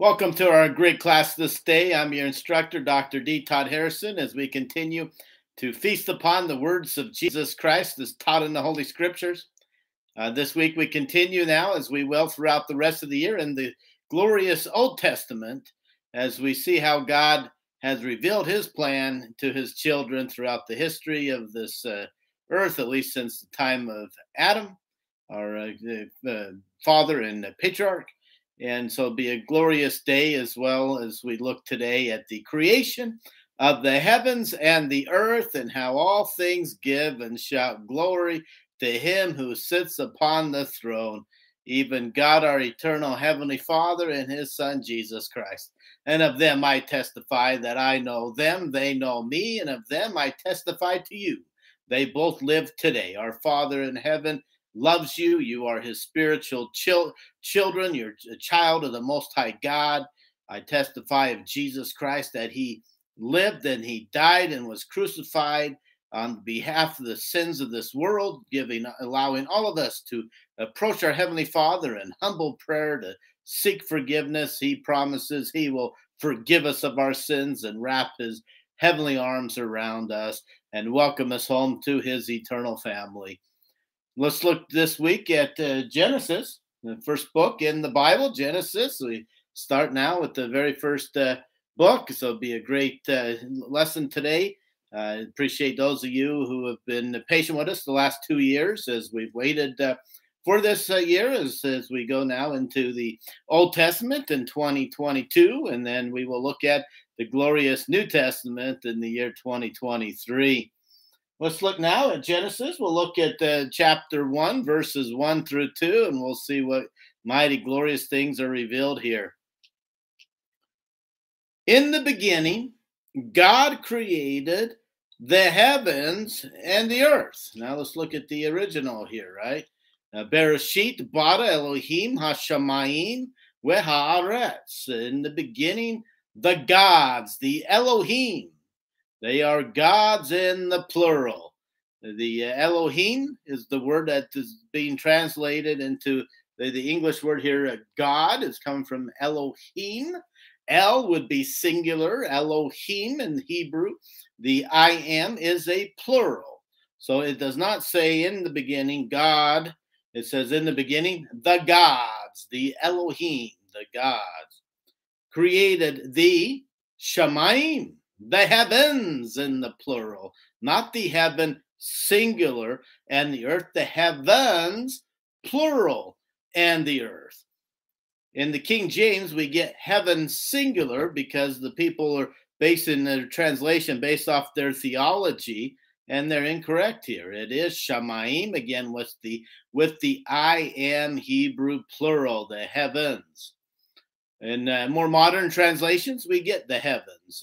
Welcome to our great class this day. I'm your instructor, Dr. D. Todd Harrison, as we continue to feast upon the words of Jesus Christ as taught in the Holy Scriptures. This week we continue now, as we will throughout the rest of the year, in the glorious Old Testament, as we see how God has revealed his plan to his children throughout the history of this earth, at least since the time of Adam, our father and patriarch. And so it'll be a glorious day, as well as we look today at the creation of the heavens and the earth, and how all things give and shout glory to him who sits upon the throne, even God, our eternal heavenly Father, and his Son, Jesus Christ. And of them I testify that I know them, they know me, and of them I testify to you. They both live today. Our Father in heaven loves you. You are his spiritual children. You're a child of the Most High God. I testify of Jesus Christ that he lived and he died and was crucified on behalf of the sins of this world, allowing all of us to approach our Heavenly Father in humble prayer to seek forgiveness. He promises he will forgive us of our sins and wrap his heavenly arms around us and welcome us home to his eternal family. Let's look this week at Genesis, the first book in the Bible, Genesis. We start now with the very first book, so it'll be a great lesson today. I appreciate those of you who have been patient with us the last 2 years as we've waited for this year, as we go now into the Old Testament in 2022, and then we will look at the glorious New Testament in the year 2023. Let's look now at Genesis. We'll look at chapter 1, verses 1 through 2, and we'll see what mighty glorious things are revealed here. In the beginning, God created the heavens and the earth. Now let's look at the original here, right? Bereshit bara Elohim hashamayim veha'aretz. In the beginning, the gods, the Elohim. They are gods in the plural. The Elohim is the word that is being translated into the English word here, God. It's coming from Elohim. El would be singular, Elohim in Hebrew. The I am is a plural. So it does not say in the beginning God. It says in the beginning the gods, the Elohim, the gods, created the Shamayim. The heavens in the plural, not the heaven singular and the earth, the heavens plural and the earth. In the King James, we get heaven singular because the people are basing their translation based off their theology, and they're incorrect here. It is Shamayim, again, with the I am Hebrew plural, the heavens. In more modern translations, we get the heavens.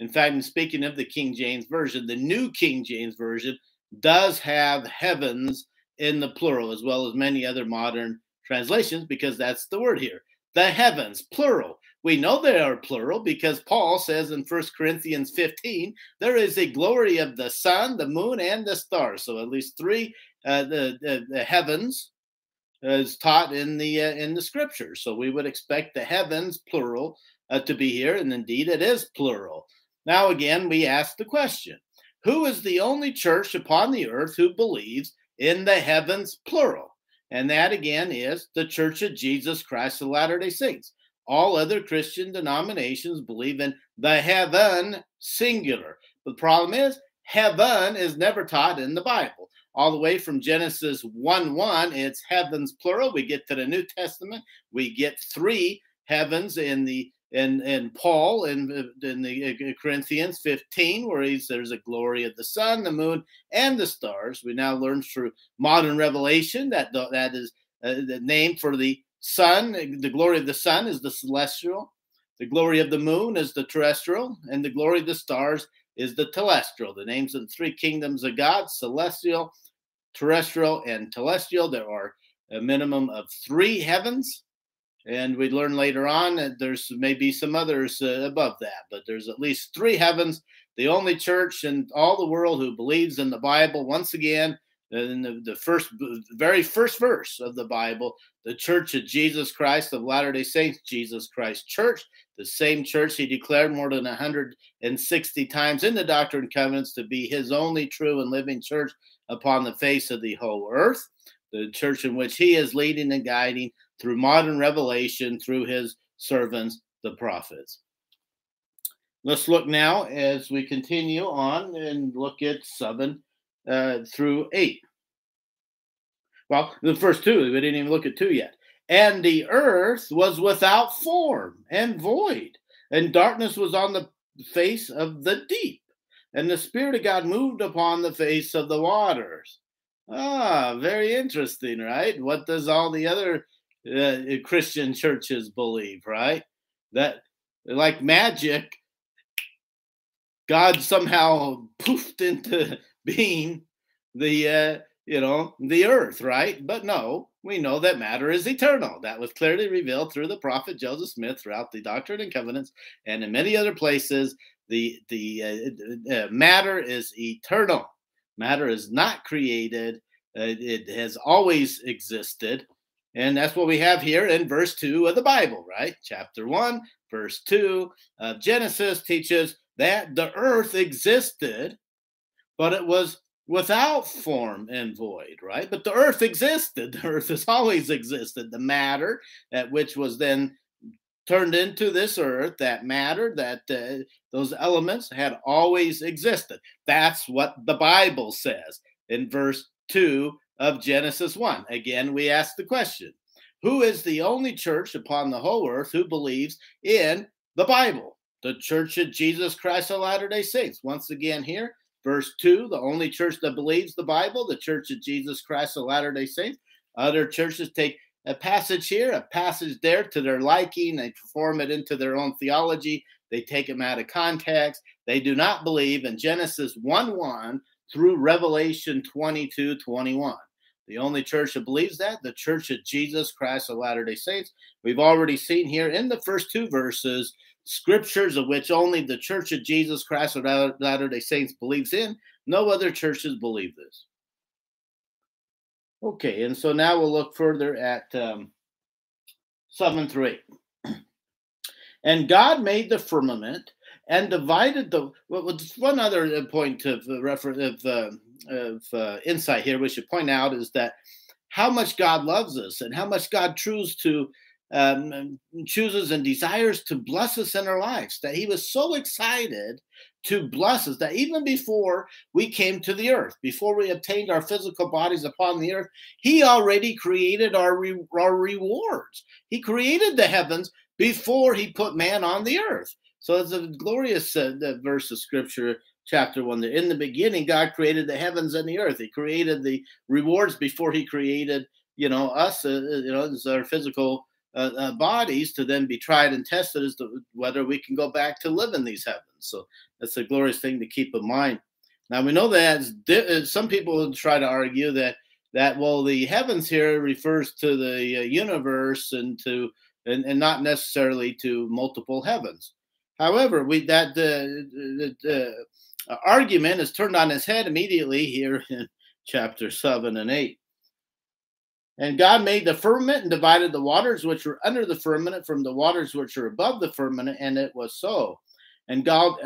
In fact, in speaking of the King James Version, the New King James Version does have heavens in the plural, as well as many other modern translations, because that's the word here. The heavens, plural. We know they are plural because Paul says in 1 Corinthians 15, there is a glory of the sun, the moon, and the stars. So at least three, the heavens is taught in the Scripture. So we would expect the heavens, plural, to be here, and indeed it is plural. Now, again, we ask the question, who is the only church upon the earth who believes in the heavens, plural? And that, again, is the Church of Jesus Christ of Latter-day Saints. All other Christian denominations believe in the heaven, singular. But the problem is, heaven is never taught in the Bible. All the way from Genesis 1:1, it's heavens, plural. We get to the New Testament. We get three heavens in Paul in the Corinthians 15, where there's a glory of the sun, the moon, and the stars. We now learn through modern revelation that is the name for the sun. The glory of the sun is the celestial. The glory of the moon is the terrestrial. And the glory of the stars is the telestial. The names of the three kingdoms of God, celestial, terrestrial, and telestial. There are a minimum of three heavens. And we learn later on that there's maybe some others above that, but there's at least three heavens. The only church in all the world who believes in the Bible, once again, in the very first verse of the Bible, the Church of Jesus Christ of Latter-day Saints, Jesus Christ Church, the same church he declared more than 160 times in the Doctrine and Covenants to be his only true and living church upon the face of the whole earth, the church in which he is leading and guiding through modern revelation through his servants, the prophets. Let's look now as we continue on and look at 7 through 8. Well, the first two, we didn't even look at 2 yet. And the earth was without form and void, and darkness was on the face of the deep, and the Spirit of God moved upon the face of the waters. Ah, very interesting, right? What does all the other Christian churches believe, right? That, like magic, God somehow poofed into being the earth, right? But no, we know that matter is eternal. That was clearly revealed through the prophet Joseph Smith throughout the Doctrine and Covenants and in many other places. The matter is eternal. Matter is not created. It has always existed. And that's what we have here in verse 2 of the Bible, right? Chapter 1, verse 2 of Genesis teaches that the earth existed, but it was without form and void, right? But the earth existed. The earth has always existed. The matter at which was then turned into this earth, that matter, that those elements had always existed. That's what the Bible says in verse 2 of Genesis 1. Again, we ask the question, who is the only church upon the whole earth who believes in the Bible? The Church of Jesus Christ of Latter-day Saints. Once again here, verse 2, the only church that believes the Bible, the Church of Jesus Christ of Latter-day Saints. Other churches take a passage here, a passage there to their liking. They perform it into their own theology. They take them out of context. They do not believe in Genesis 1:1 through Revelation 22:21. The only church that believes that, the Church of Jesus Christ of Latter-day Saints. We've already seen here in the first two verses, scriptures of which only the Church of Jesus Christ of Latter-day Saints believes in. No other churches believe this. Okay, and so now we'll look further at 7 through 8. And God made the firmament and divided the... Well, just one other point of insight here we should point out is that how much God loves us and how much God chooses and desires to bless us in our lives, that he was so excited to bless us that even before we came to the earth, before we obtained our physical bodies upon the earth, he already created our rewards. He created the heavens before he put man on the earth. So it's a glorious verse of scripture, chapter 1. There. In the beginning, God created the heavens and the earth. He created the rewards before he created, us, our physical bodies to then be tried and tested as to whether we can go back to live in these heavens. So that's a glorious thing to keep in mind. Now we know that some people try to argue that the heavens here refers to the universe and not necessarily to multiple heavens. However, the argument is turned on its head immediately here in chapter 7 and 8. And God made the firmament and divided the waters which were under the firmament from the waters which are above the firmament, and it was so. And God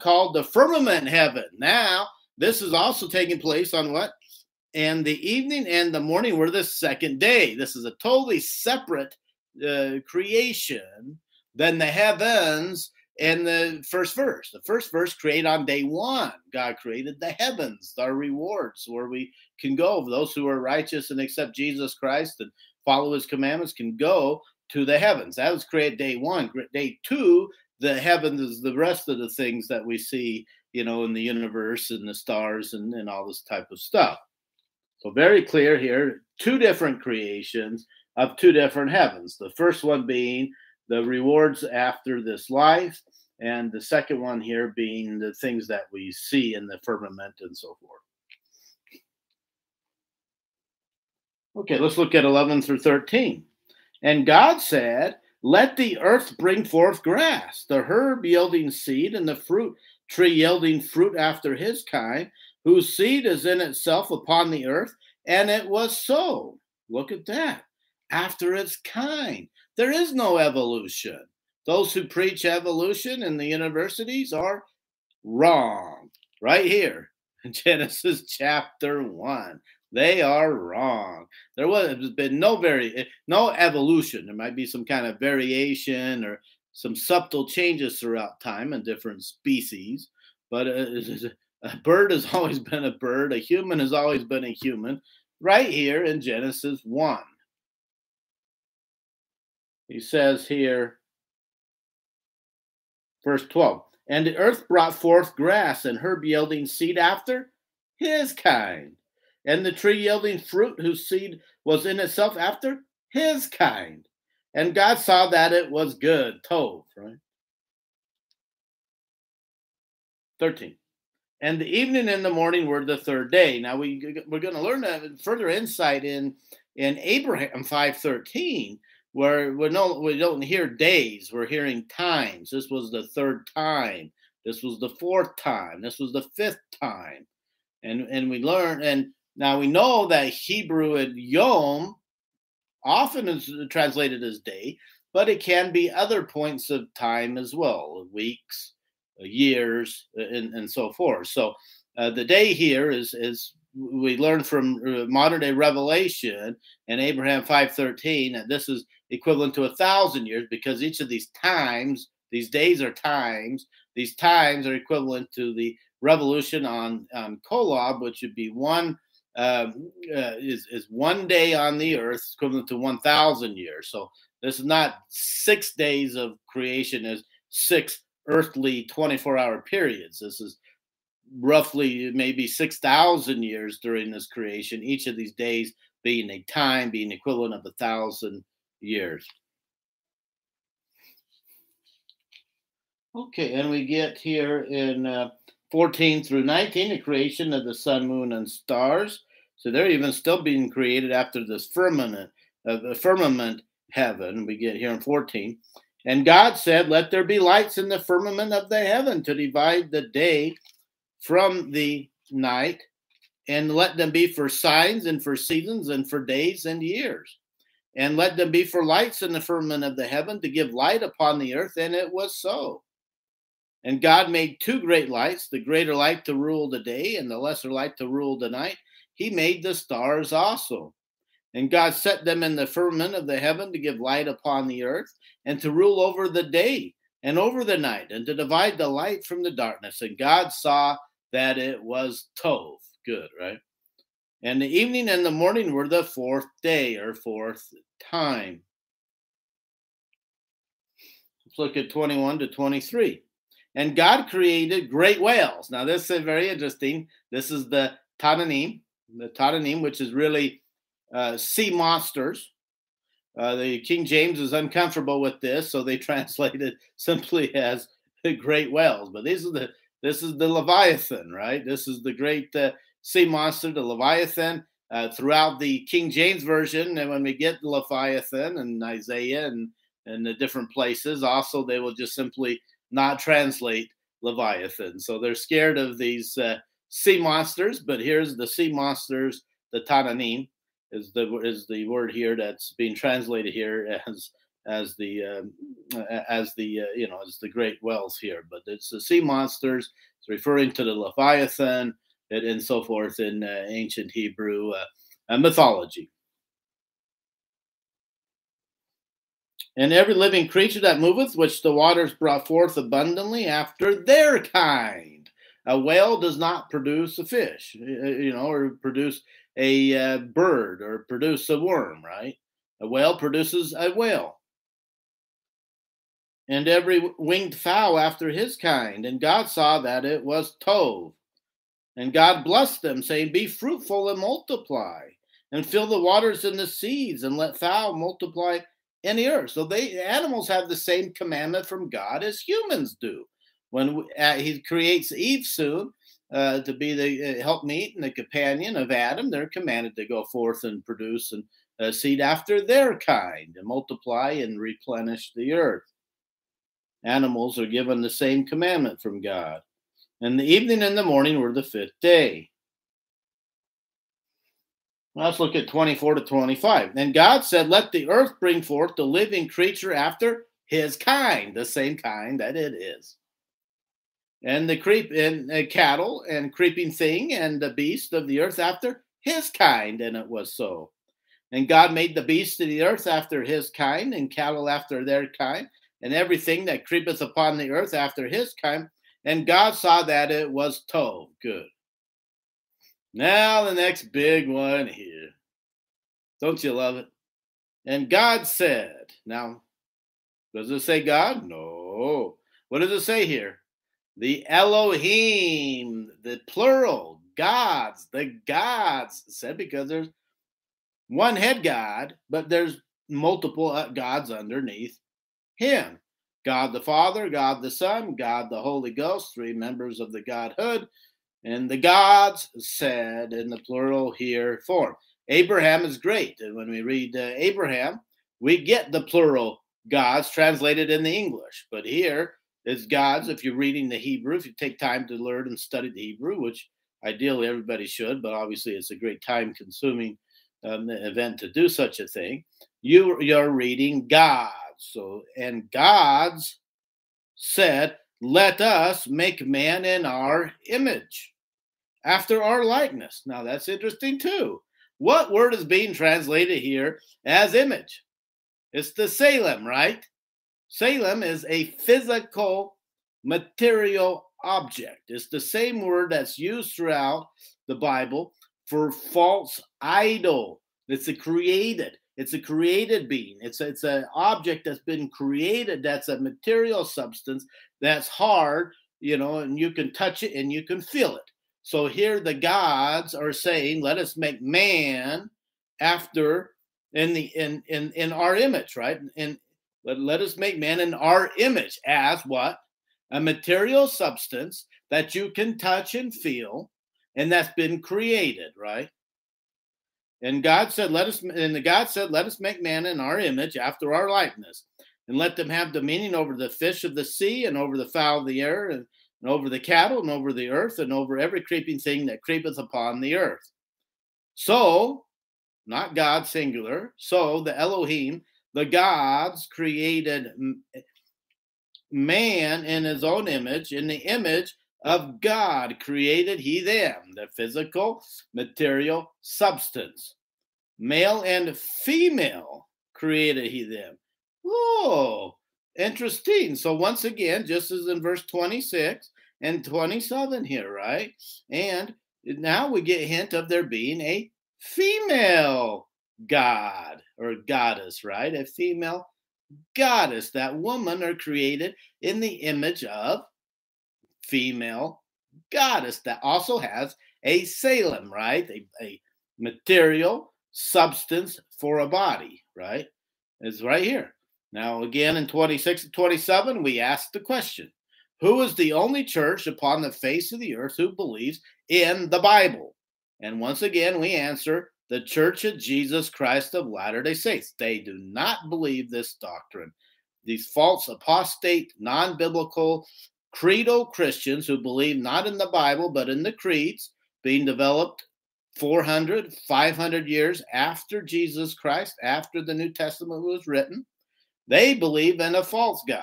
called the firmament heaven. Now, this is also taking place on what? And the evening and the morning were the second day. This is a totally separate creation than the heavens and the first verse. The first verse created on day 1. God created the heavens, our rewards, where we can go. Those who are righteous and accept Jesus Christ and follow his commandments can go to the heavens. That was created day 1. Day 2, the heavens is the rest of the things that we see, in the universe and the stars and all this type of stuff. So very clear here, two different creations of two different heavens. The first one being the rewards after this life, and the second one here being the things that we see in the firmament and so forth. Okay, let's look at 11 through 13. And God said, let the earth bring forth grass, the herb yielding seed, and the fruit tree yielding fruit after his kind, whose seed is in itself upon the earth, and it was so. Look at that. After its kind. There is no evolution. Those who preach evolution in the universities are wrong. Right here, Genesis chapter 1. They are wrong. There has been no evolution. There might be some kind of variation or some subtle changes throughout time in different species. But a bird has always been a bird. A human has always been a human. Right here in Genesis 1. He says here, verse 12, and the earth brought forth grass and herb yielding seed after his kind, and the tree yielding fruit whose seed was in itself after his kind. And God saw that it was good. Tov, right? 13. And the evening and the morning were the third day. Now, we're going to learn a further insight in Abraham 5:13. Where we don't hear days, we're hearing times. This was the third time. This was the fourth time. This was the fifth time. And we learn, and now we know that Hebrew and yom often is translated as day, but it can be other points of time as well, weeks, years, and so forth. So the day here is we learn from modern-day Revelation and Abraham 5:13 that this is equivalent to 1,000 years, because each of these times, these days are times, these times are equivalent to the revolution on Kolob, which would be is 1 day on the earth, equivalent to 1,000 years. So this is not 6 days of creation as 6 earthly 24-hour periods. This is roughly maybe 6,000 years during this creation, each of these days being a time, being equivalent of 1,000 years. Okay, and we get here in 14 through 19, the creation of the sun, moon, and stars. So they're even still being created after this firmament heaven. We get here in 14. And God said, let there be lights in the firmament of the heaven to divide the day from the night, and let them be for signs and for seasons and for days and years, and let them be for lights in the firmament of the heaven to give light upon the earth. And it was so. And God made 2 great lights, the greater light to rule the day and the lesser light to rule the night. He made the stars also. And God set them in the firmament of the heaven to give light upon the earth and to rule over the day and over the night, and to divide the light from the darkness. And God saw that it was Tov. Good, right? And the evening and the morning were the fourth day, or fourth time. Let's look at 21 to 23. And God created great whales. Now, this is very interesting. This is the Tanninim, which is really sea monsters. The King James is uncomfortable with this, so they translate it simply as great whales. But this is the Leviathan, right? This is the great sea monster, the Leviathan. Throughout the King James Version, and when we get Leviathan and Isaiah and the different places, also they will just simply not translate Leviathan. So they're scared of these sea monsters, but here's the sea monsters, the Tannanim. Is the word here that's being translated here as the great whales here, but it's the sea monsters. It's referring to the Leviathan and so forth in ancient Hebrew mythology. And every living creature that moveth, which the waters brought forth abundantly after their kind. A whale does not produce a fish, or produce a bird, or produce a worm, right? A whale produces a whale. And every winged fowl after his kind. And God saw that it was Tov. And God blessed them, saying, be fruitful and multiply, and fill the waters and the seas, and let fowl multiply in the earth. So animals have the same commandment from God as humans do. When he creates Eve soon, to be the helpmeet and the companion of Adam, they're commanded to go forth and produce and seed after their kind, and multiply and replenish the earth. Animals are given the same commandment from God. and the evening and the morning were the fifth day. Let's look at 24 to 25. Then God said, let the earth bring forth the living creature after his kind, the same kind that it is. And the cattle and creeping thing and the beast of the earth after his kind, and it was so. And God made the beast of the earth after his kind, and cattle after their kind, and everything that creepeth upon the earth after his kind. And God saw that it was tov good. Now the next big one here. Don't you love it? And God said, now, does it say God? No. What does it say here? The Elohim, the plural, gods, the gods. It said because there's one head God, but there's multiple gods underneath him. God the Father, God the Son, God the Holy Ghost, three members of the Godhood. And the gods said in the plural here form. Abraham is great. And when we read Abraham, we get the plural gods translated in the English. But here is gods. If you're reading the Hebrew, if you take time to learn and study the Hebrew, which ideally everybody should, but obviously it's a great time-consuming event to do such a thing, you're reading gods. So, and gods said, let us make man in our image, after our likeness. Now, that's interesting, too. What word is being translated here as image? It's the Salem, right? Salem is a physical, material object. It's the same word that's used throughout the Bible for false idol. It's a created. It's a created being. It's an object that's been created, that's a material substance that's hard, you know, and you can touch it and you can feel it. So here the gods are saying, let us make man after in our image, right? And let us make man in our image as what? A material substance that you can touch and feel, and that's been created, right? And God said, let us make man in our image after our likeness, and let them have dominion over the fish of the sea, and over the fowl of the air, and over the cattle, and over the earth, and over every creeping thing that creepeth upon the earth. So, not God singular, so the Elohim, the gods, created man in his own image, in the image of God created he them, the physical, material substance. Male and female created he them. Whoa, interesting. So once again, just as in verse 26 and 27 here, right? And now we get a hint of there being a female god or goddess, right? A female goddess. That woman are created in the image of female goddess that also has a Salem, right? A material substance for a body, right? It's right here. Now, again, in 26 and 27, we ask the question, who is the only church upon the face of the earth who believes in the Bible? And once again, we answer the Church of Jesus Christ of Latter-day Saints. They do not believe this doctrine. These false, apostate, non-biblical creedal Christians who believe not in the Bible but in the creeds being developed 400, 500 years after Jesus Christ, after the New Testament was written, they believe in a false God.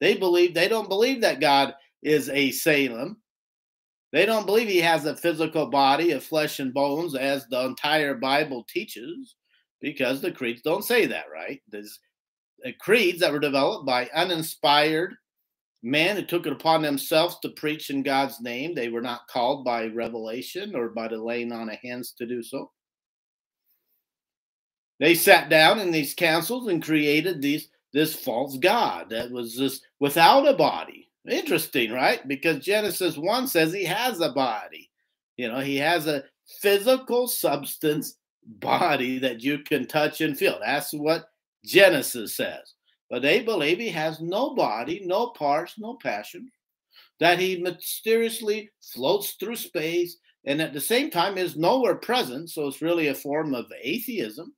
They don't believe that God is a Salem. They don't believe he has a physical body of flesh and bones as the entire Bible teaches, because the creeds don't say that, right? There's creeds that were developed by uninspired man who took it upon themselves to preach in God's name. They were not called by revelation or by the laying on of hands to do so. They sat down in these councils and created this false god that was just without a body. Interesting, right? Because Genesis 1 says he has a body. You know, he has a physical substance body that you can touch and feel. That's what Genesis says. But they believe he has no body, no parts, no passion, that he mysteriously floats through space and at the same time is nowhere present. So it's really a form of atheism,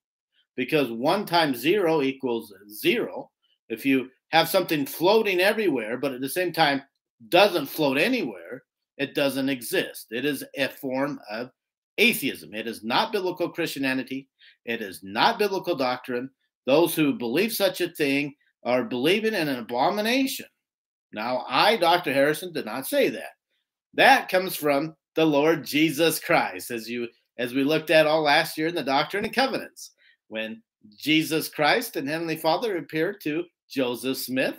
because 1 times 0 equals 0. If you have something floating everywhere, but at the same time doesn't float anywhere, It doesn't exist. It is a form of atheism. It is not biblical Christianity. It is not biblical doctrine. Those who believe such a thing are believing in an abomination. Now, I, Dr. Harrison, did not say that. That comes from the Lord Jesus Christ, as we looked at all last year in the Doctrine and Covenants, when Jesus Christ and Heavenly Father appeared to Joseph Smith.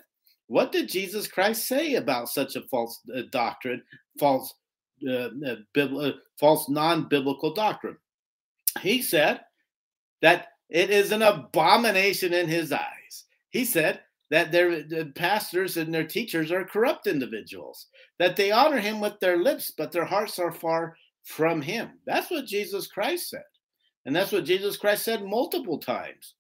What did Jesus Christ say about such a false doctrine, false non-biblical doctrine? He said that it is an abomination in his eyes. He said that their pastors and their teachers are corrupt individuals, that they honor him with their lips, but their hearts are far from him. That's what Jesus Christ said. And that's what Jesus Christ said multiple times.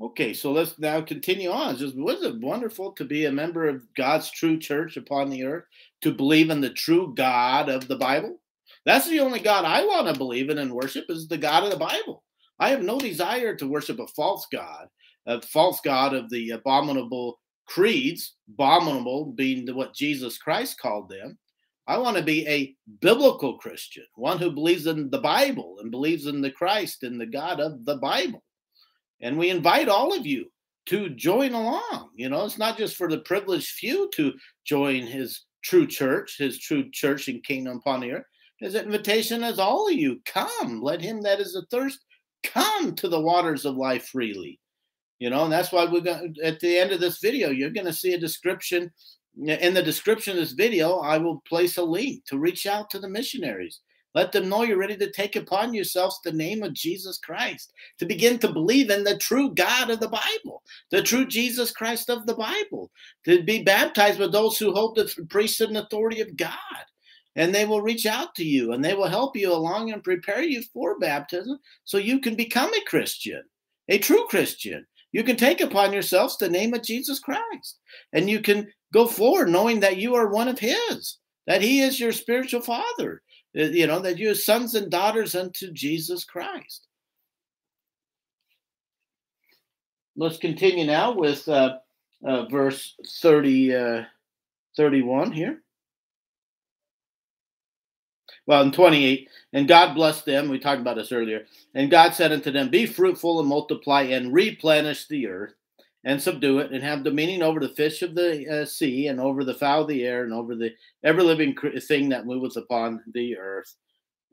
Okay, so let's now continue on. It's just, was it wonderful to be a member of God's true church upon the earth, to believe in the true God of the Bible? That's the only God I want to believe in and worship, is the God of the Bible. I have no desire to worship a false God of the abominable creeds, abominable being what Jesus Christ called them. I want to be a biblical Christian, one who believes in the Bible and believes in the Christ and the God of the Bible. And we invite all of you to join along. You know, it's not just for the privileged few to join his true church and kingdom upon the earth. His invitation is all of you, come. Let him that is athirst come to the waters of life freely. You know, and that's why we're going to, at the end of this video, you're going to see a description. In the description of this video, I will place a link to reach out to the missionaries. Let them know you're ready to take upon yourselves the name of Jesus Christ, to begin to believe in the true God of the Bible, the true Jesus Christ of the Bible, to be baptized with those who hold the priesthood and authority of God. And they will reach out to you, and they will help you along and prepare you for baptism so you can become a Christian, a true Christian. You can take upon yourselves the name of Jesus Christ, and you can go forward knowing that you are one of his, that he is your spiritual father. You know, that you are sons and daughters unto Jesus Christ. Let's continue now with verse 31 here. Well, in 28, and God blessed them. We talked about this earlier. And God said unto them, be fruitful and multiply and replenish the earth and subdue it, and have dominion over the fish of the sea, and over the fowl of the air, and over the ever-living thing that moveth upon the earth.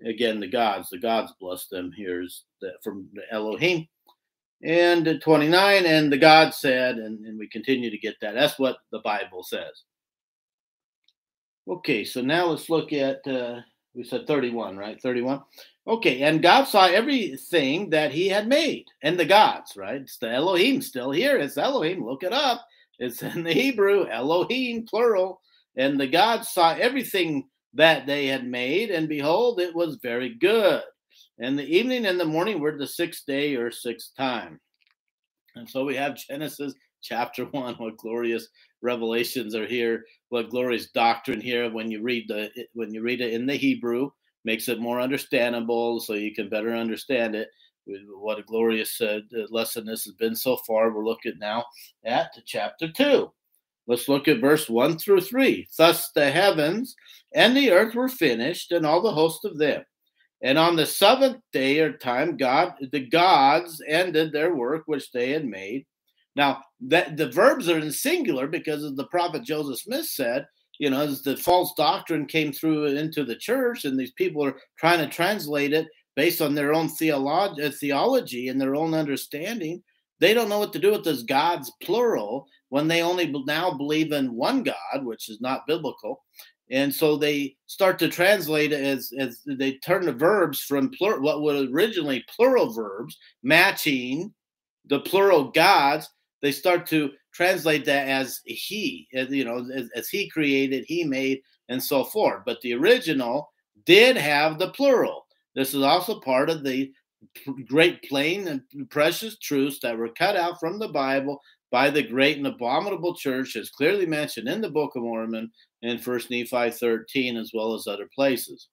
Again, the gods blessed them. Here's from Elohim. And 29, and the God said, and we continue to get that. That's what the Bible says. Okay, so now let's look at, we said 31, right? 31. Okay, and God saw everything that he had made, and the gods, right? It's the Elohim still here. It's Elohim. Look it up. It's in the Hebrew, Elohim, plural. And the gods saw everything that they had made, and behold, it was very good. And the evening and the morning were the sixth day or sixth time. And so we have Genesis chapter 1. What glorious revelations are here. What glorious doctrine here when you read it in the Hebrew. Makes it more understandable so you can better understand it. What a glorious lesson this has been so far. We're looking now at chapter 2. Let's look at verse 1 through 3. Thus the heavens and the earth were finished, and all the host of them. And on the seventh day or time, the gods ended their work which they had made. Now, the verbs are in singular because, as the prophet Joseph Smith said, you know, as the false doctrine came through into the church, and these people are trying to translate it based on their own theology and their own understanding, they don't know what to do with this God's plural when they only now believe in one God, which is not biblical. And so they start to translate it as they turn the verbs from what were originally plural verbs, matching the plural gods. They start to translate that as he, you know, as he created, he made, and so forth. But the original did have the plural. This is also part of the great plain and precious truths that were cut out from the Bible by the great and abominable church, as clearly mentioned in the Book of Mormon and 1 Nephi 13, as well as other places.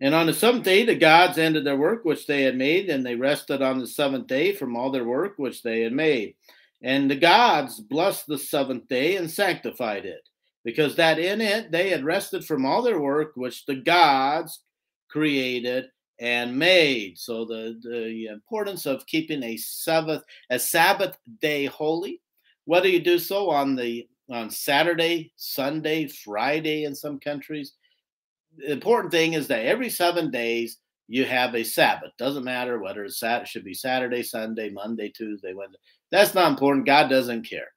And on the seventh day, the gods ended their work which they had made, and they rested on the seventh day from all their work which they had made. And the gods blessed the seventh day and sanctified it, because that in it they had rested from all their work which the gods created and made. So the importance of keeping a Sabbath day holy, whether you do so on Saturday, Sunday, Friday in some countries. The important thing is that every 7 days you have a Sabbath. Doesn't matter whether it's Saturday, should be Saturday, Sunday, Monday, Tuesday, Wednesday. That's not important. God doesn't care.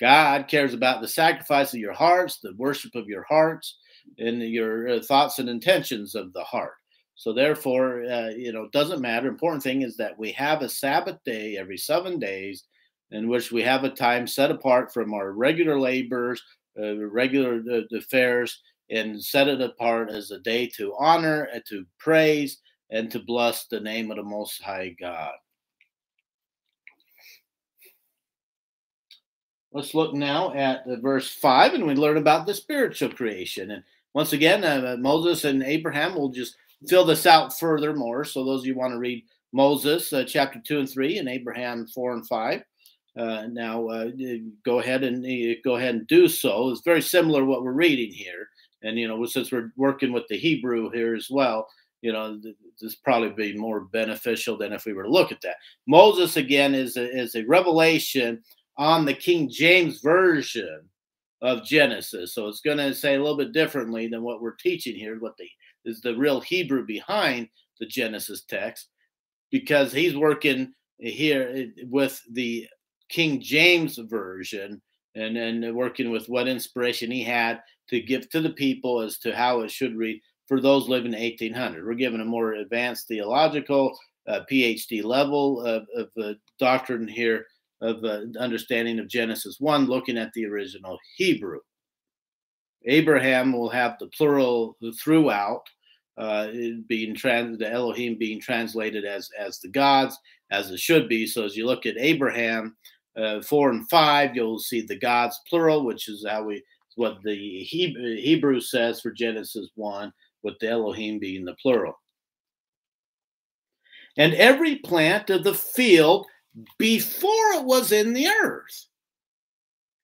God cares about the sacrifice of your hearts, the worship of your hearts, and your thoughts and intentions of the heart. So therefore, it doesn't matter. Important thing is that we have a Sabbath day every 7 days in which we have a time set apart from our regular labors, regular affairs, and set it apart as a day to honor and to praise and to bless the name of the Most High God. Let's look now at verse 5, and we learn about the spiritual creation. And once again, Moses and Abraham will just fill this out furthermore. So those of you who want to read Moses, chapter 2 and 3, and Abraham 4 and 5. Now, go ahead and do so. It's very similar to what we're reading here. And, since we're working with the Hebrew here as well, this probably be more beneficial than if we were to look at that. Moses, again, is a revelation on the King James Version of Genesis. So it's going to say a little bit differently than what we're teaching here, what is the real Hebrew behind the Genesis text, because he's working here with the King James Version and then working with what inspiration he had to give to the people as to how it should read for those living in 1800. We're given a more advanced theological PhD level of doctrine here of understanding of Genesis 1, looking at the original Hebrew. Abraham will have the plural throughout, the Elohim being translated as the gods, as it should be. So as you look at Abraham 4 and 5, you'll see the gods plural, which is what the Hebrew says for Genesis 1, with the Elohim being the plural. And every plant of the field before it was in the earth,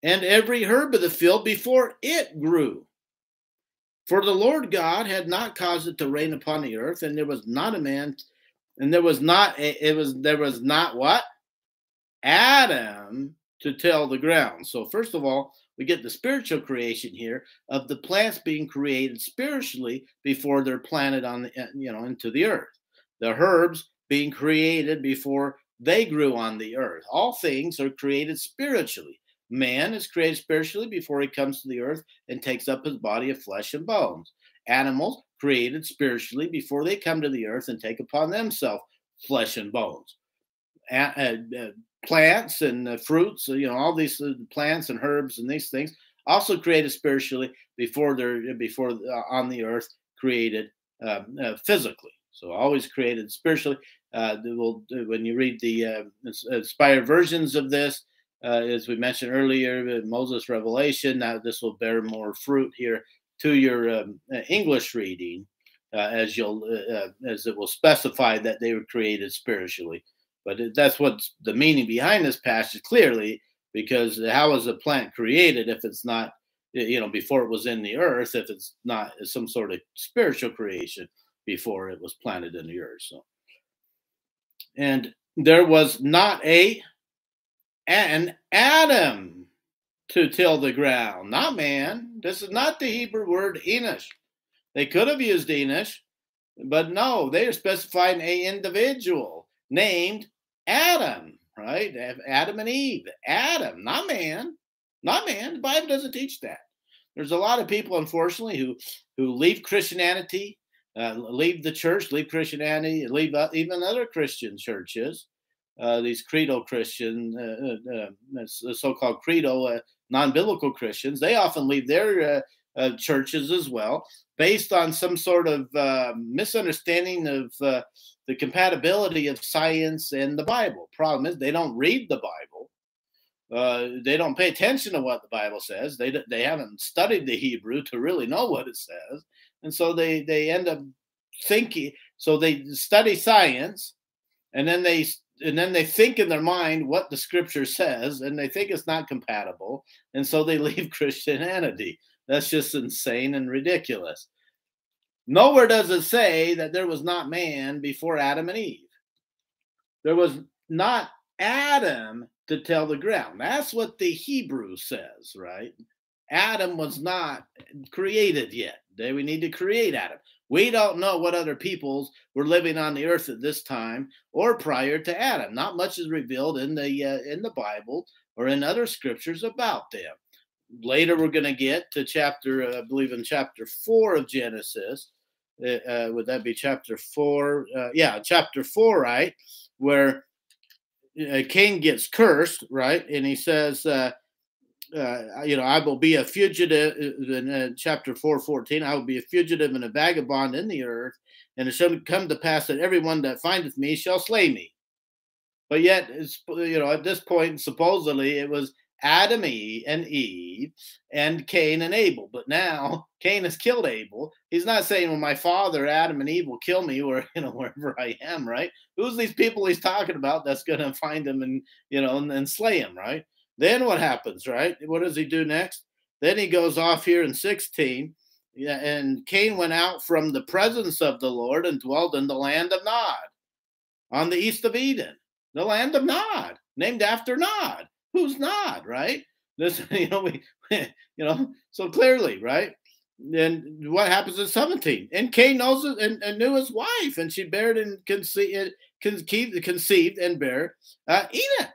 and every herb of the field before it grew. For the Lord God had not caused it to rain upon the earth, and there was not a man, and there was not what? Adam to till the ground. So first of all, we get the spiritual creation here of the plants being created spiritually before they're planted on into the earth. The herbs being created before they grew on the earth. All things are created spiritually. Man is created spiritually before he comes to the earth and takes up his body of flesh and bones. Animals created spiritually before they come to the earth and take upon themselves flesh and bones. Plants and fruits, all these plants and herbs and these things also created spiritually before on the earth created physically. So always created spiritually. When you read the inspired versions of this, as we mentioned earlier, Moses' revelation. Now this will bear more fruit here to your English reading, as it will specify that they were created spiritually. But that's what the meaning behind this passage clearly, because how is a plant created if it's not, before it was in the earth, if it's not some sort of spiritual creation before it was planted in the earth? So, and there was not an Adam to till the ground, not man. This is not the Hebrew word Enosh. They could have used Enosh, but no, they are specifying a individual named Adam, right? Adam and Eve. Adam, not man. Not man. The Bible doesn't teach that. There's a lot of people, unfortunately, who leave Christianity, leave the church, leave Christianity, leave even other Christian churches. These credo Christian, so-called credo, non-biblical Christians, they often leave their churches as well, based on some sort of misunderstanding of the compatibility of science and the Bible. Problem is, they don't read the Bible. They don't pay attention to what the Bible says. They haven't studied the Hebrew to really know what it says. And so they end up thinking, so they study science, and then they think in their mind what the scripture says, and they think it's not compatible, and so they leave Christianity. That's just insane and ridiculous. Nowhere does it say that there was not man before Adam and Eve. There was not Adam to till the ground. That's what the Hebrew says, right? Adam was not created yet. We need to create Adam. We don't know what other peoples were living on the earth at this time or prior to Adam. Not much is revealed in the Bible or in other scriptures about them. Later, we're going to get to chapter 4 of Genesis. Would that be chapter 4? Chapter 4, right? Where Cain gets cursed, right? And he says, I will be a fugitive, in chapter 4:14, I will be a fugitive and a vagabond in the earth, and it shall come to pass that everyone that findeth me shall slay me. But yet, at this point, supposedly, it was Adam and Eve and Cain and Abel. But now Cain has killed Abel. He's not saying, well, my father, Adam and Eve, will kill me wherever I am, right? Who's these people he's talking about that's going to find him and slay him, right? Then what happens, right? What does he do next? Then he goes off here in 16. And Cain went out from the presence of the Lord and dwelled in the land of Nod, on the east of Eden. The land of Nod, named after Nod. Who's Nod, right? This, so clearly, right? Then what happens in 17? And Cain knows it and knew his wife, and she bared and conceived and bare Enoch.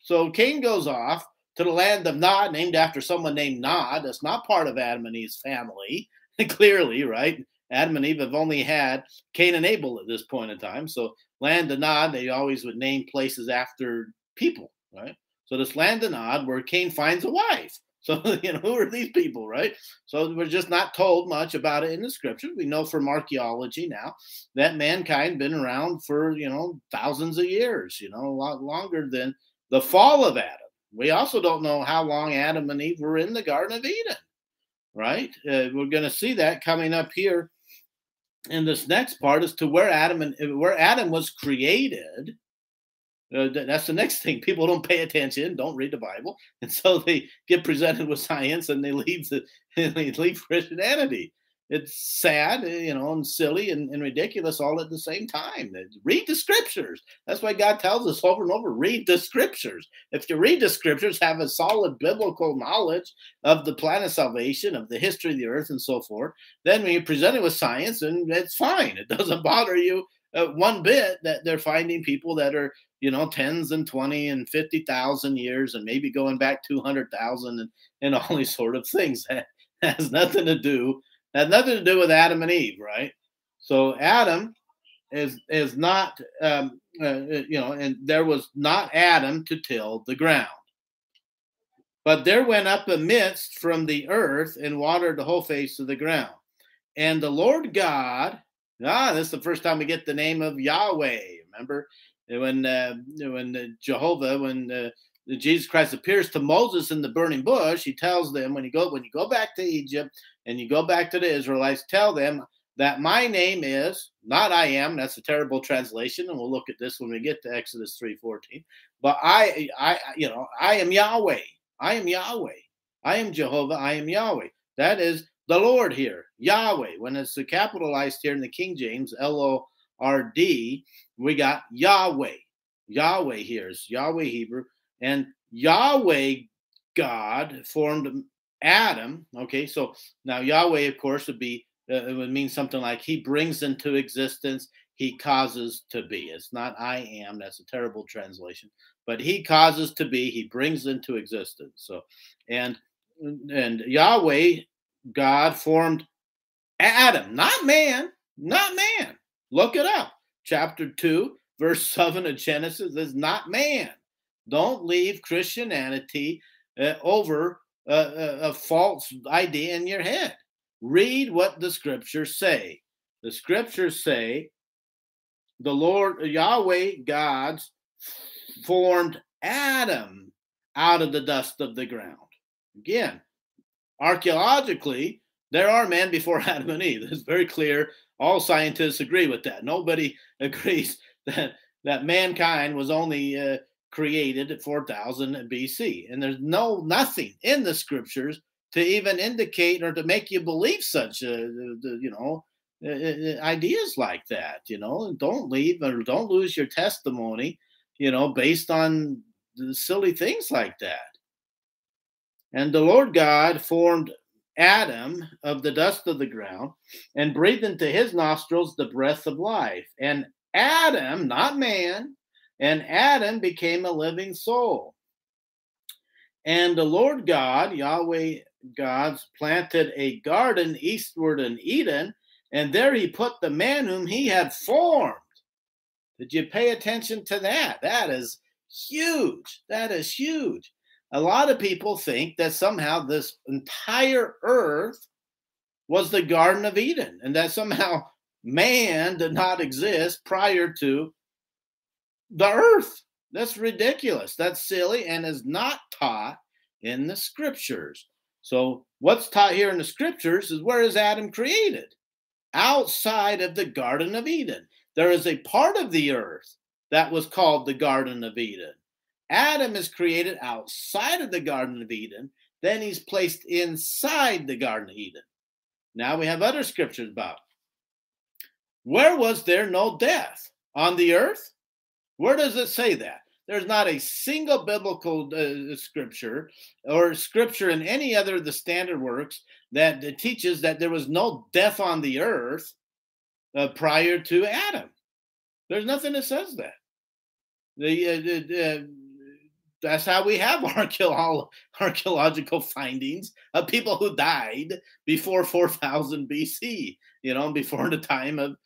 So Cain goes off to the land of Nod, named after someone named Nod. That's not part of Adam and Eve's family, clearly, right? Adam and Eve have only had Cain and Abel at this point in time. So land of Nod, they always would name places after people, right? So this land of Nod, where Cain finds a wife. So, who are these people, right? So we're just not told much about it in the scriptures. We know from archaeology now that mankind been around for, thousands of years, a lot longer than the fall of Adam. We also don't know how long Adam and Eve were in the Garden of Eden, right? We're going to see that coming up here in this next part as to where Adam was created. That's the next thing. People don't pay attention, don't read the Bible, and so they get presented with science and they leave Christianity. It's sad, and silly and ridiculous all at the same time. Read the scriptures. That's why God tells us over and over, read the scriptures. If you read the scriptures, have a solid biblical knowledge of the plan of salvation, of the history of the earth and so forth, then when you're presented with science, and it's fine. It doesn't bother you one bit that they're finding people that are, tens and 20 and 50,000 years and maybe going back 200,000 and all these sort of things. That has nothing to do with Adam and Eve, right? So Adam is not, and there was not Adam to till the ground. But there went up a mist from the earth and watered the whole face of the ground. And the Lord God, this is the first time we get the name of Yahweh. Remember when Jesus Christ appears to Moses in the burning bush, he tells them, when you go back to Egypt and you go back to the Israelites, tell them that my name is not I am. That's a terrible translation, and we'll look at this when we get to Exodus 3:14. But I am Yahweh. I am Yahweh. I am Jehovah. I am Yahweh. That is the Lord here, Yahweh. When it's capitalized here in the King James, L-O-R-D, we got Yahweh. Yahweh here is Yahweh Hebrew. And Yahweh God formed Adam. Okay, so now Yahweh, of course, would be, it would mean something like he brings into existence, he causes to be. It's not I am. That's a terrible translation. But he causes to be, he brings into existence. So, and Yahweh God formed Adam, not man. Look it up. Chapter 2, verse 7 of Genesis is not man. Don't leave Christianity over a false idea in your head. Read what the scriptures say. The scriptures say the Lord, Yahweh, God formed Adam out of the dust of the ground. Again, archaeologically, there are men before Adam and Eve. It's very clear. All scientists agree with that. Nobody agrees that mankind was only created at 4,000 BC. And there's nothing in the scriptures to even indicate or to make you believe such, ideas like that. You know, don't leave or don't lose your testimony, you know, based on silly things like that. And the Lord God formed Adam of the dust of the ground and breathed into his nostrils the breath of life. And Adam, not man, and Adam became a living soul. And the Lord God, Yahweh God, planted a garden eastward in Eden, and there he put the man whom he had formed. Did you pay attention to that? That is huge. That is huge. A lot of people think that somehow this entire earth was the Garden of Eden, and that somehow man did not exist prior to the earth. That's ridiculous. That's silly and is not taught in the scriptures. So what's taught here in the scriptures is, where is Adam created? Outside of the Garden of Eden. There is a part of the earth that was called the Garden of Eden. Adam is created outside of the Garden of Eden. Then he's placed inside the Garden of Eden. Now we have other scriptures about it. Where was there no death? On the earth? Where does it say that? There's not a single biblical scripture or scripture in any other of the standard works that teaches that there was no death on the earth prior to Adam. There's nothing that says that. That's how we have archaeological findings of people who died before 4000 BC, you know, before the time of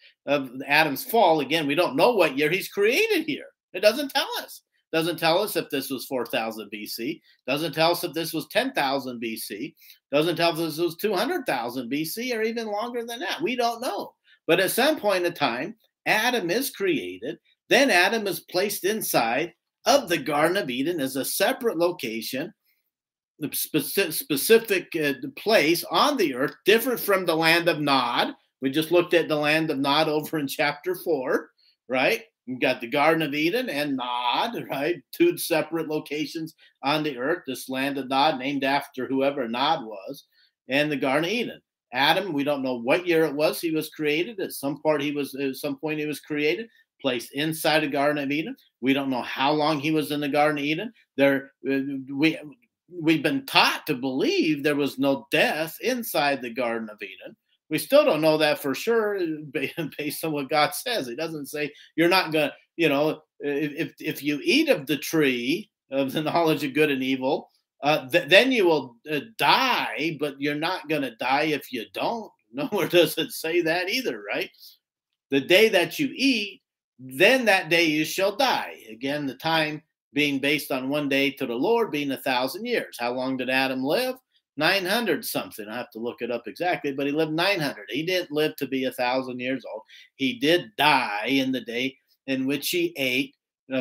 Adam's fall. Again, we don't know what year he's created here. It doesn't tell us. Doesn't tell us if this was 4000 BC. Doesn't tell us if this was 10,000 BC. Doesn't tell us if this was 200,000 BC or even longer than that. We don't know. But at some point in time, Adam is created. Then Adam is placed inside of the Garden of Eden as a separate location, the specific place on the earth, different from the land of Nod. We just looked at the land of Nod over in chapter 4, right? You've got the Garden of Eden and Nod, right? Two separate locations on the earth, this land of Nod named after whoever Nod was, and the Garden of Eden. Adam, we don't know what year it was he was created. At some point he was created, placed inside the Garden of Eden. We don't know how long he was in the Garden of Eden. We've been taught to believe there was no death inside the Garden of Eden. We still don't know that for sure based on what God says. He doesn't say you're not going to, you know, if you eat of the tree of the knowledge of good and evil, then you will die, but you're not going to die if you don't. Nowhere does it say that either, right? The day that you eat, then that day you shall die. Again, the time being based on one day to the Lord being 1,000 years. How long did Adam live? 900 something. I have to look it up exactly, but he lived 900. He didn't live to be 1,000 years old. He did die in the day in which he ate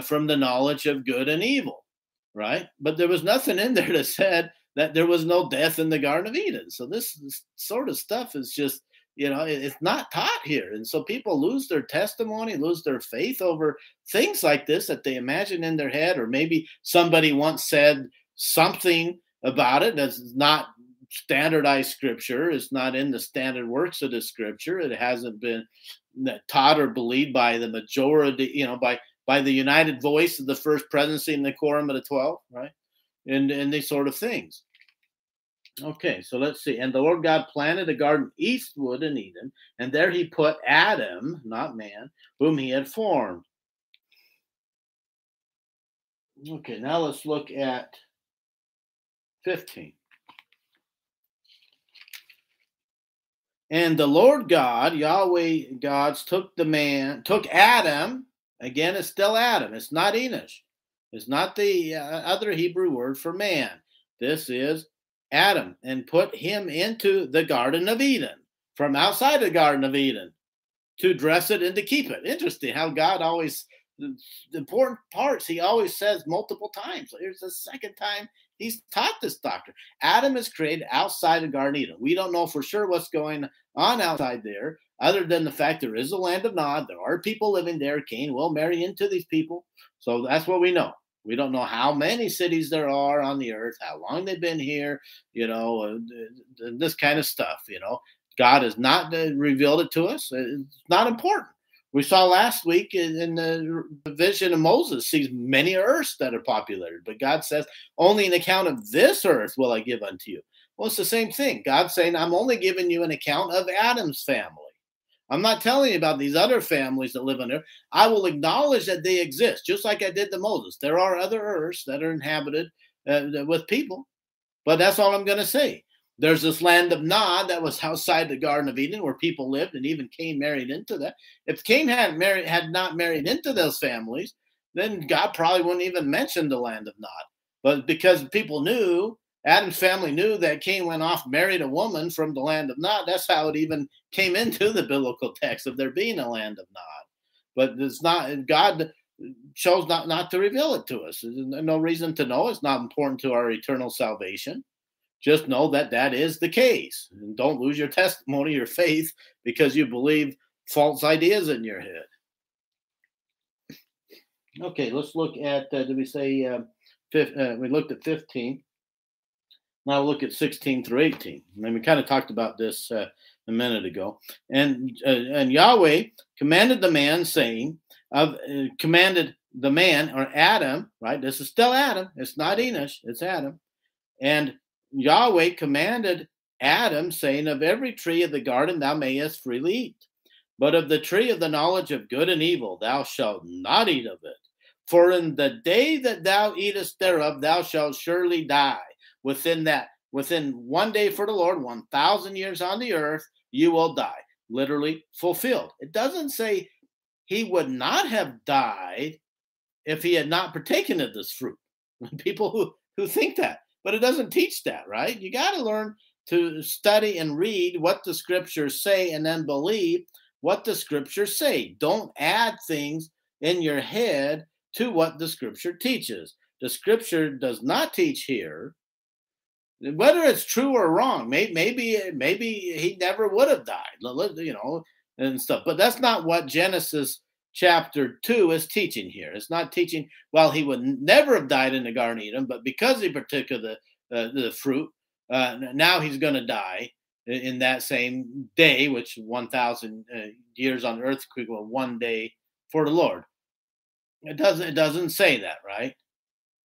from the knowledge of good and evil, right? But there was nothing in there that said that there was no death in the Garden of Eden. So this sort of stuff is just, you know, it's not taught here. And so people lose their testimony, lose their faith over things like this that they imagine in their head, or maybe somebody once said something about it that's not standardized scripture. It's not in the standard works of the scripture. It hasn't been taught or believed by the majority, you know, by the united voice of the first presidency and the quorum of the 12, right? And these sort of things. Okay, so let's see. And the Lord God planted a garden eastward in Eden, and there he put Adam, not man, whom he had formed. Okay, now let's look at 15. And the Lord God, Yahweh Gods, took Adam. Again, it's still Adam. It's not Enosh. It's not the other Hebrew word for man. This is Adam, and put him into the Garden of Eden, from outside the Garden of Eden, to dress it and to keep it. Interesting how God always, the important parts, he always says multiple times. Here's the second time he's taught this doctrine. Adam is created outside the Garden of Eden. We don't know for sure what's going on outside there, other than the fact there is a land of Nod. There are people living there. Cain will marry into these people. So that's what we know. We don't know how many cities there are on the earth, how long they've been here, you know, this kind of stuff, you know. God has not revealed it to us. It's not important. We saw last week in the vision of Moses, sees many earths that are populated. But God says, only an account of this earth will I give unto you. Well, it's the same thing. God's saying, I'm only giving you an account of Adam's family. I'm not telling you about these other families that live on earth. I will acknowledge that they exist, just like I did to Moses. There are other earths that are inhabited with people, but that's all I'm going to say. There's this land of Nod that was outside the Garden of Eden where people lived, and even Cain married into that. If Cain had not married into those families, then God probably wouldn't even mention the land of Nod. But because people knew, Adam's family knew that Cain went off, married a woman from the land of Nod. That's how it even came into the biblical text of there being a land of Nod. But it's not, God chose not to reveal it to us. There's no reason to know. It's not important to our eternal salvation. Just know that that is the case. And don't lose your testimony, your faith, because you believe false ideas in your head. Okay, let's look at, did we say, we looked at 15. Now we'll look at 16 through 18. And we kind of talked about this a minute ago. And Yahweh commanded the man, saying, commanded the man, or Adam, right? This is still Adam. It's not Enosh. It's Adam. And Yahweh commanded Adam, saying, of every tree of the garden thou mayest freely eat. But of the tree of the knowledge of good and evil thou shalt not eat of it. For in the day that thou eatest thereof thou shalt surely die. Within 1 day for the Lord, 1,000 years on the earth, you will die. Literally fulfilled. It doesn't say he would not have died if he had not partaken of this fruit. People who think that. But it doesn't teach that, right? You got to learn to study and read what the scriptures say and then believe what the scriptures say. Don't add things in your head to what the scripture teaches. The scripture does not teach here. Whether it's true or wrong, maybe he never would have died, you know, and stuff. But that's not what Genesis chapter 2 is teaching here. It's not teaching, well, he would never have died in the Garden of Eden, but because he partook of the fruit, now he's going to die in that same day, which 1,000 years on earth could equal 1 day for the Lord. It doesn't say that, right?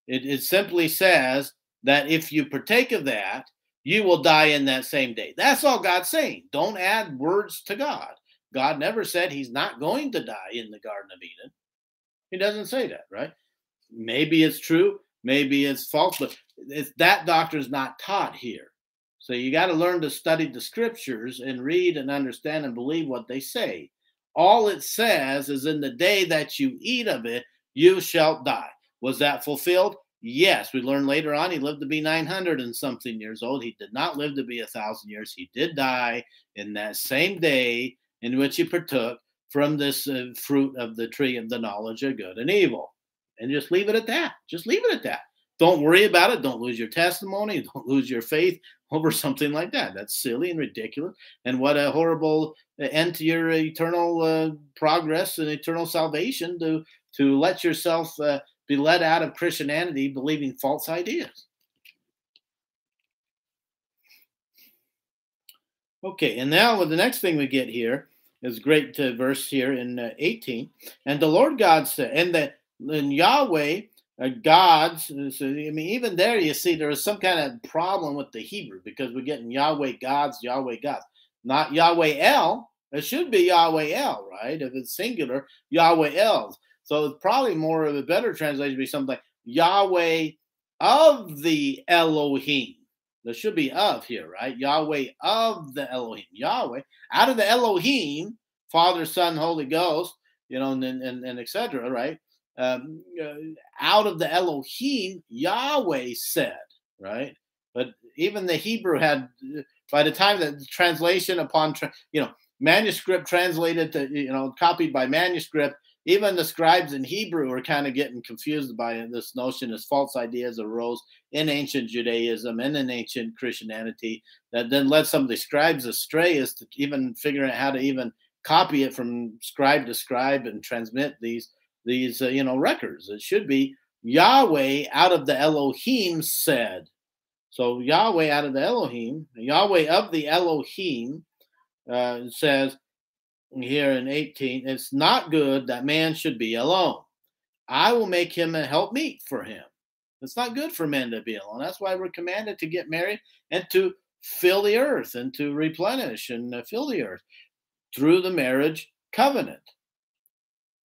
It simply says that if you partake of that, you will die in that same day. That's all God's saying. Don't add words to God. God never said he's not going to die in the Garden of Eden. He doesn't say that, right? Maybe it's true, maybe it's false, but that doctrine is not taught here. So you got to learn to study the scriptures and read and understand and believe what they say. All it says is in the day that you eat of it, you shall die. Was that fulfilled? Yes. We learn later on he lived to be 900 and something years old. He did not live to be 1,000 years. He did die in that same day in which he partook from this fruit of the tree of the knowledge of good and evil. And just leave it at that. Just leave it at that. Don't worry about it. Don't lose your testimony. Don't lose your faith over something like that. That's silly and ridiculous. And what a horrible end to your eternal progress and eternal salvation to let yourself be led out of Christianity believing false ideas. Okay, and now the next thing we get here is great verse here in 18. And the Lord God said, and Yahweh, God, so, I mean, even there you see there is some kind of problem with the Hebrew because we're getting Yahweh gods, not Yahweh El. It should be Yahweh El, right? If it's singular, Yahweh Els. So it's probably more of a better translation would be something like Yahweh of the Elohim. There should be of here, right? Yahweh of the Elohim. Yahweh, out of the Elohim, Father, Son, Holy Ghost, you know, and et cetera, right? Out of the Elohim, Yahweh said, right? But even the Hebrew had, by the time that translation upon, you know, manuscript translated to, you know, copied by manuscript, even the scribes in Hebrew were kind of getting confused by this notion as false ideas arose in ancient Judaism and in ancient Christianity that then led some of the scribes astray as to even figuring out how to even copy it from scribe to scribe and transmit these records. It should be Yahweh out of the Elohim said. So Yahweh out of the Elohim, Yahweh of the Elohim says here in 18, it's not good that man should be alone. I will make him a helpmeet for him. It's not good for men to be alone. That's why we're commanded to get married and to fill the earth and to replenish and fill the earth through the marriage covenant.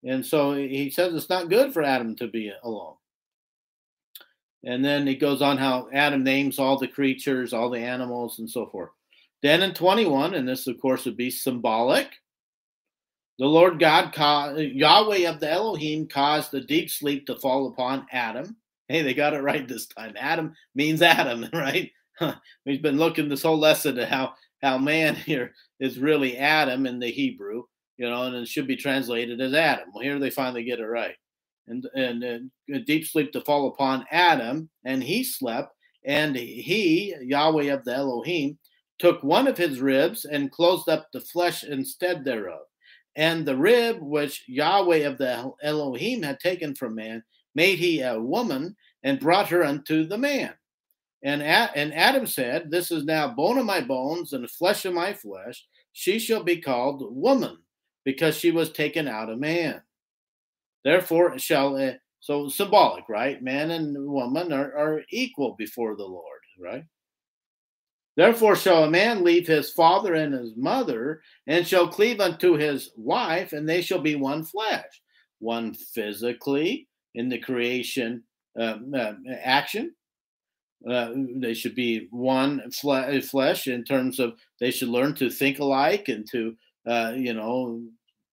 And so he says it's not good for Adam to be alone. And then he goes on how Adam names all the creatures, all the animals, and so forth. Then in 21, and this, of course, would be symbolic, the Lord God, Yahweh of the Elohim, caused a deep sleep to fall upon Adam. Hey, they got it right this time. Adam means Adam, right? We've been looking this whole lesson at how man here is really Adam in the Hebrew, you know, and it should be translated as Adam. Well, here they finally get it right. And a deep sleep to fall upon Adam, and he slept, and he, Yahweh of the Elohim, took one of his ribs and closed up the flesh instead thereof. And the rib which Yahweh of the Elohim had taken from man made he a woman and brought her unto the man. And Adam said, this is now bone of my bones and flesh of my flesh. She shall be called woman, because she was taken out of man. Therefore shall it, so symbolic, right? Man and woman are equal before the Lord, right? Therefore shall a man leave his father and his mother, and shall cleave unto his wife, and they shall be one flesh, one physically in the creation action. They should be one flesh in terms of they should learn to think alike and to, you know,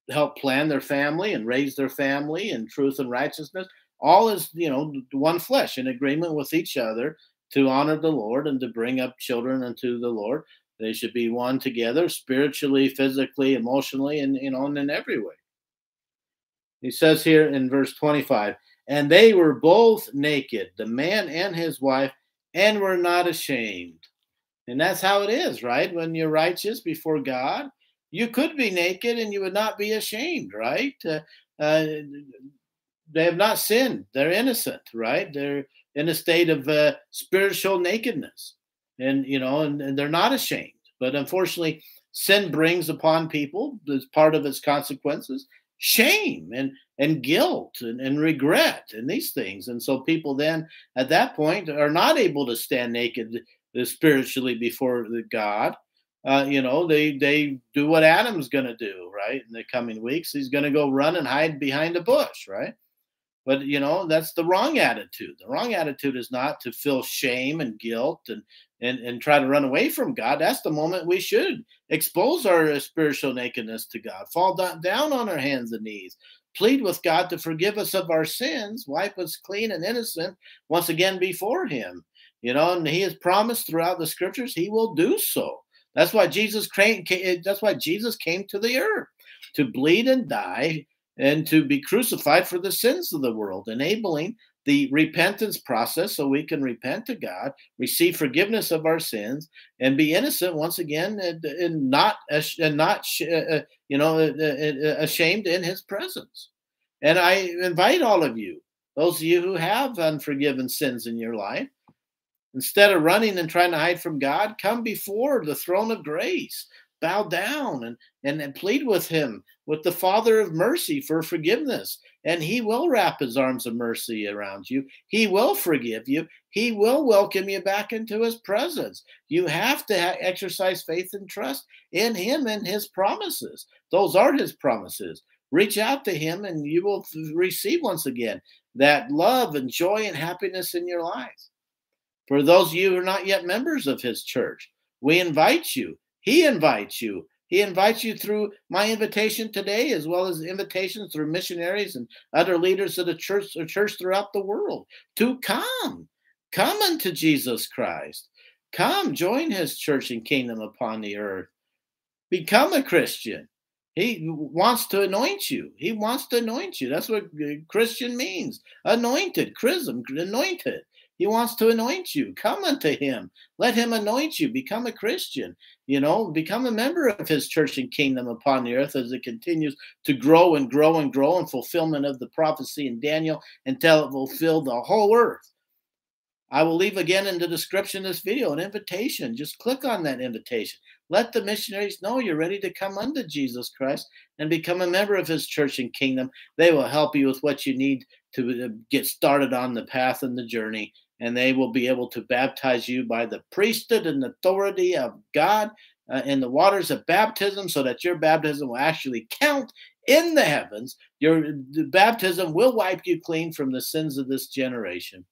help plan their family and raise their family in truth and righteousness. All is, you know, one flesh in agreement with each other to honor the Lord and to bring up children unto the Lord. They should be one together spiritually, physically, emotionally, and, you know, and in every way. He says here in verse 25, and they were both naked, the man and his wife, and were not ashamed. And that's how it is, right? When you're righteous before God, you could be naked and you would not be ashamed, right? They have not sinned. They're innocent, right? They're in a state of spiritual nakedness. And, you know, and they're not ashamed. But unfortunately, sin brings upon people, as part of its consequences, shame and guilt and regret and these things. And so people then, at that point, are not able to stand naked spiritually before God. You know, they do what Adam's going to do, right? In the coming weeks, he's going to go run and hide behind a bush, right? But, you know, that's the wrong attitude. The wrong attitude is not to feel shame and guilt and try to run away from God. That's the moment we should expose our spiritual nakedness to God, fall down on our hands and knees, plead with God to forgive us of our sins, wipe us clean and innocent once again before him. You know, and he has promised throughout the scriptures he will do so. That's why Jesus came to the earth, to bleed and die and to be crucified for the sins of the world, enabling the repentance process so we can repent to God, receive forgiveness of our sins, and be innocent once again and not ashamed in his presence. And I invite all of you, those of you who have unforgiven sins in your life, instead of running and trying to hide from God, come before the throne of grace, bow down and plead with him, with the Father of mercy for forgiveness. And he will wrap his arms of mercy around you. He will forgive you. He will welcome you back into his presence. You have to exercise faith and trust in him and his promises. Those are his promises. Reach out to him and you will receive once again that love and joy and happiness in your life. For those of you who are not yet members of his church, we invite you. He invites you. He invites you through my invitation today, as well as invitations through missionaries and other leaders of the church throughout the world, to come. Come unto Jesus Christ. Come, join his church and kingdom upon the earth. Become a Christian. He wants to anoint you. He wants to anoint you. That's what Christian means. Anointed, chrism, anointed. He wants to anoint you. Come unto him. Let him anoint you. Become a Christian. You know, become a member of his church and kingdom upon the earth as it continues to grow and grow and grow in fulfillment of the prophecy in Daniel until it will fill the whole earth. I will leave again in the description of this video an invitation. Just click on that invitation. Let the missionaries know you're ready to come unto Jesus Christ and become a member of his church and kingdom. They will help you with what you need to get started on the path and the journey, and they will be able to baptize you by the priesthood and authority of God in the waters of baptism, so that your baptism will actually count in the heavens. Your baptism will wipe you clean from the sins of this generation.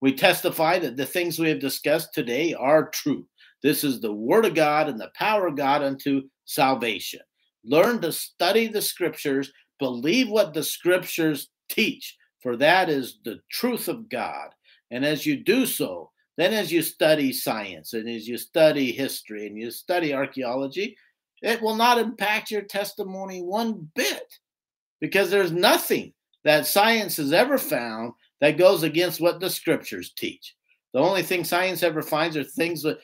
We testify that the things we have discussed today are true. This is the word of God and the power of God unto salvation. Learn to study the scriptures. Believe what the scriptures teach, for that is the truth of God. And as you do so, then as you study science and as you study history and you study archaeology, it will not impact your testimony one bit, because there's nothing that science has ever found that goes against what the scriptures teach. The only thing science ever finds are things that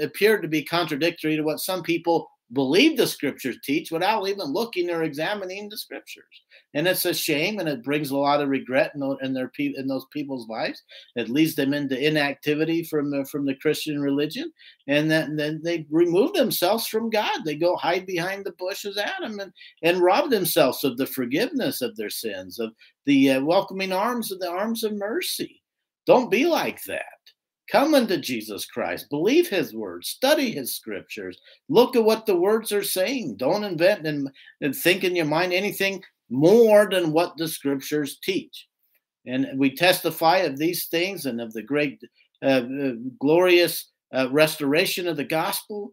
appear to be contradictory to what some people believe the scriptures teach without even looking or examining the scriptures. And it's a shame, and it brings a lot of regret in those people's lives. It leads them into inactivity from the Christian religion, and then they remove themselves from God. They go hide behind the bush as Adam and rob themselves of the forgiveness of their sins, of the welcoming arms of the arms of mercy. Don't be like that. Come unto Jesus Christ. Believe his words. Study his scriptures. Look at what the words are saying. Don't invent and think in your mind anything more than what the scriptures teach. And we testify of these things and of the great, glorious restoration of the gospel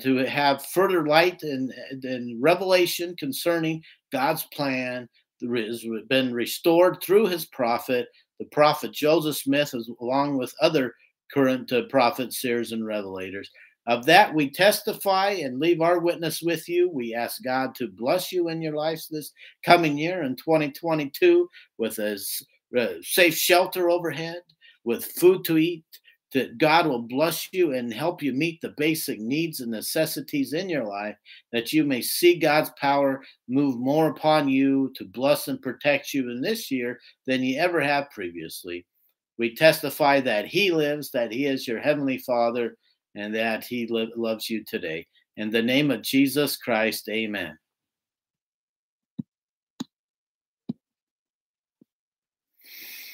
to have further light and revelation concerning God's plan that has been restored through his prophet. The prophet Joseph Smith, along with other current prophets, seers, and revelators. Of that, we testify and leave our witness with you. We ask God to bless you in your lives this coming year in 2022 with a safe shelter overhead, with food to eat, that God will bless you and help you meet the basic needs and necessities in your life, that you may see God's power move more upon you to bless and protect you in this year than you ever have previously. We testify that he lives, that he is your heavenly Father, and that he loves you today. In the name of Jesus Christ, amen.